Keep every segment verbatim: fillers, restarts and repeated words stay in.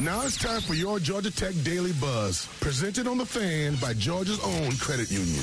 Now it's time for your Georgia Tech Daily Buzz, presented on The Fan by Georgia's own credit union.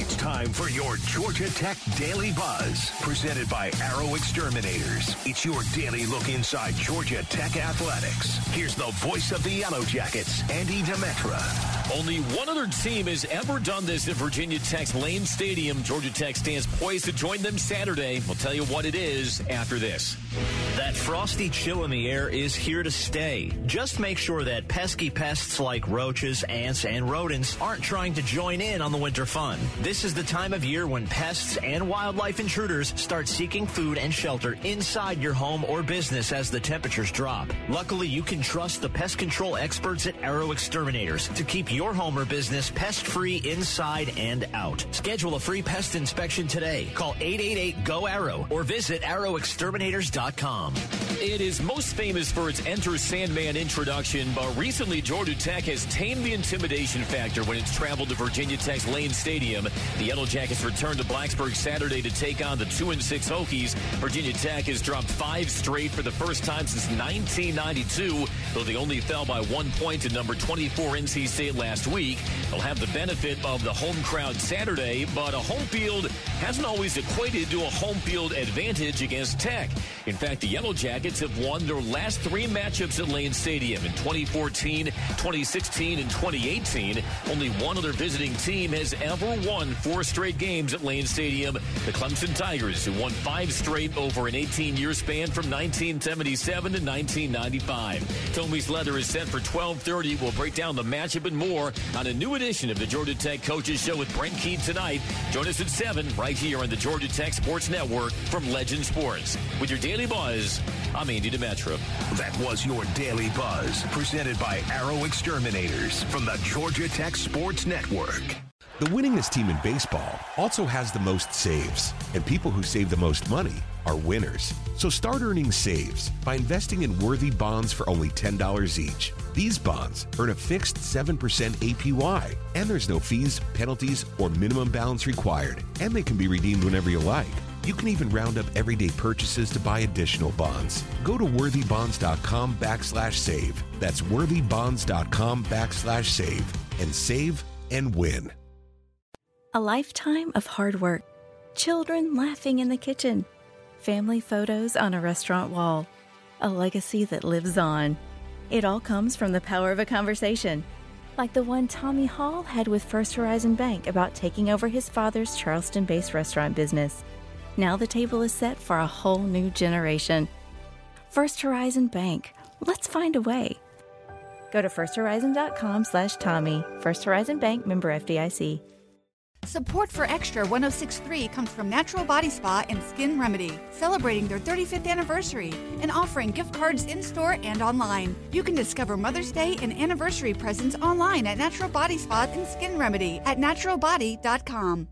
It's time for your Georgia Tech Daily Buzz, presented by Arrow Exterminators. It's your daily look inside Georgia Tech athletics. Here's the voice of the Yellow Jackets, Andy Demetra. Only one other team has ever done this at Virginia Tech's Lane Stadium. Georgia Tech stands poised to join them Saturday. We'll tell you what it is after this. That frosty chill in the air is here to stay. Just make sure that pesky pests like roaches, ants, and rodents aren't trying to join in on the winter fun. This is the time of year when pests and wildlife intruders start seeking food and shelter inside your home or business as the temperatures drop. Luckily, you can trust the pest control experts at Arrow Exterminators to keep you your home or business pest-free inside and out. Schedule a free pest inspection today. Call eight eight eight, G O, A R R O W or visit arrow exterminators dot com. It is most famous for its Enter Sandman introduction, but recently Georgia Tech has tamed the intimidation factor when it's traveled to Virginia Tech's Lane Stadium. The Yellow Jackets return to Blacksburg Saturday to take on the two and six Hokies. Virginia Tech has dropped five straight for the first time since nineteen ninety-two, though they only fell by one point to number twenty-four N C State last Last week. They'll have the benefit of the home crowd Saturday, but a home field hasn't always equated to a home field advantage against Tech. In fact, the Yellow Jackets have won their last three matchups at Lane Stadium in twenty fourteen, twenty sixteen, and twenty eighteen. Only one other visiting team has ever won four straight games at Lane Stadium, the Clemson Tigers, who won five straight over an eighteen-year span from nineteen seventy-seven to nineteen ninety-five. Tommy's Leather is set for twelve thirty. We'll break down the matchup and more on a new edition of the Georgia Tech Coaches Show with Brent Keen tonight. Join us at seven right here on the Georgia Tech Sports Network from Legend Sports. With your Daily Buzz, I'm Andy Demetra. That was your Daily Buzz, presented by Arrow Exterminators from the Georgia Tech Sports Network. The winningest team in baseball also has the most saves, and people who save the most money are winners. So start earning saves by investing in Worthy Bonds for only ten dollars each. These bonds earn a fixed seven percent A P Y, and there's no fees, penalties, or minimum balance required, and they can be redeemed whenever you like. You can even round up everyday purchases to buy additional bonds. Go to worthy bonds dot com backslash save. That's worthy bonds dot com backslash save, and save and win. A lifetime of hard work, children laughing in the kitchen, family photos on a restaurant wall, a legacy that lives on. It all comes from the power of a conversation, like the one Tommy Hall had with First Horizon Bank about taking over his father's Charleston-based restaurant business. Now the table is set for a whole new generation. First Horizon Bank, let's find a way. Go to first horizon dot com slash Tommy. First Horizon Bank, member F D I C. Support for Extra one oh six point three comes from Natural Body Spa and Skin Remedy, celebrating their thirty-fifth anniversary and offering gift cards in-store and online. You can discover Mother's Day and anniversary presents online at Natural Body Spa and Skin Remedy at natural body dot com.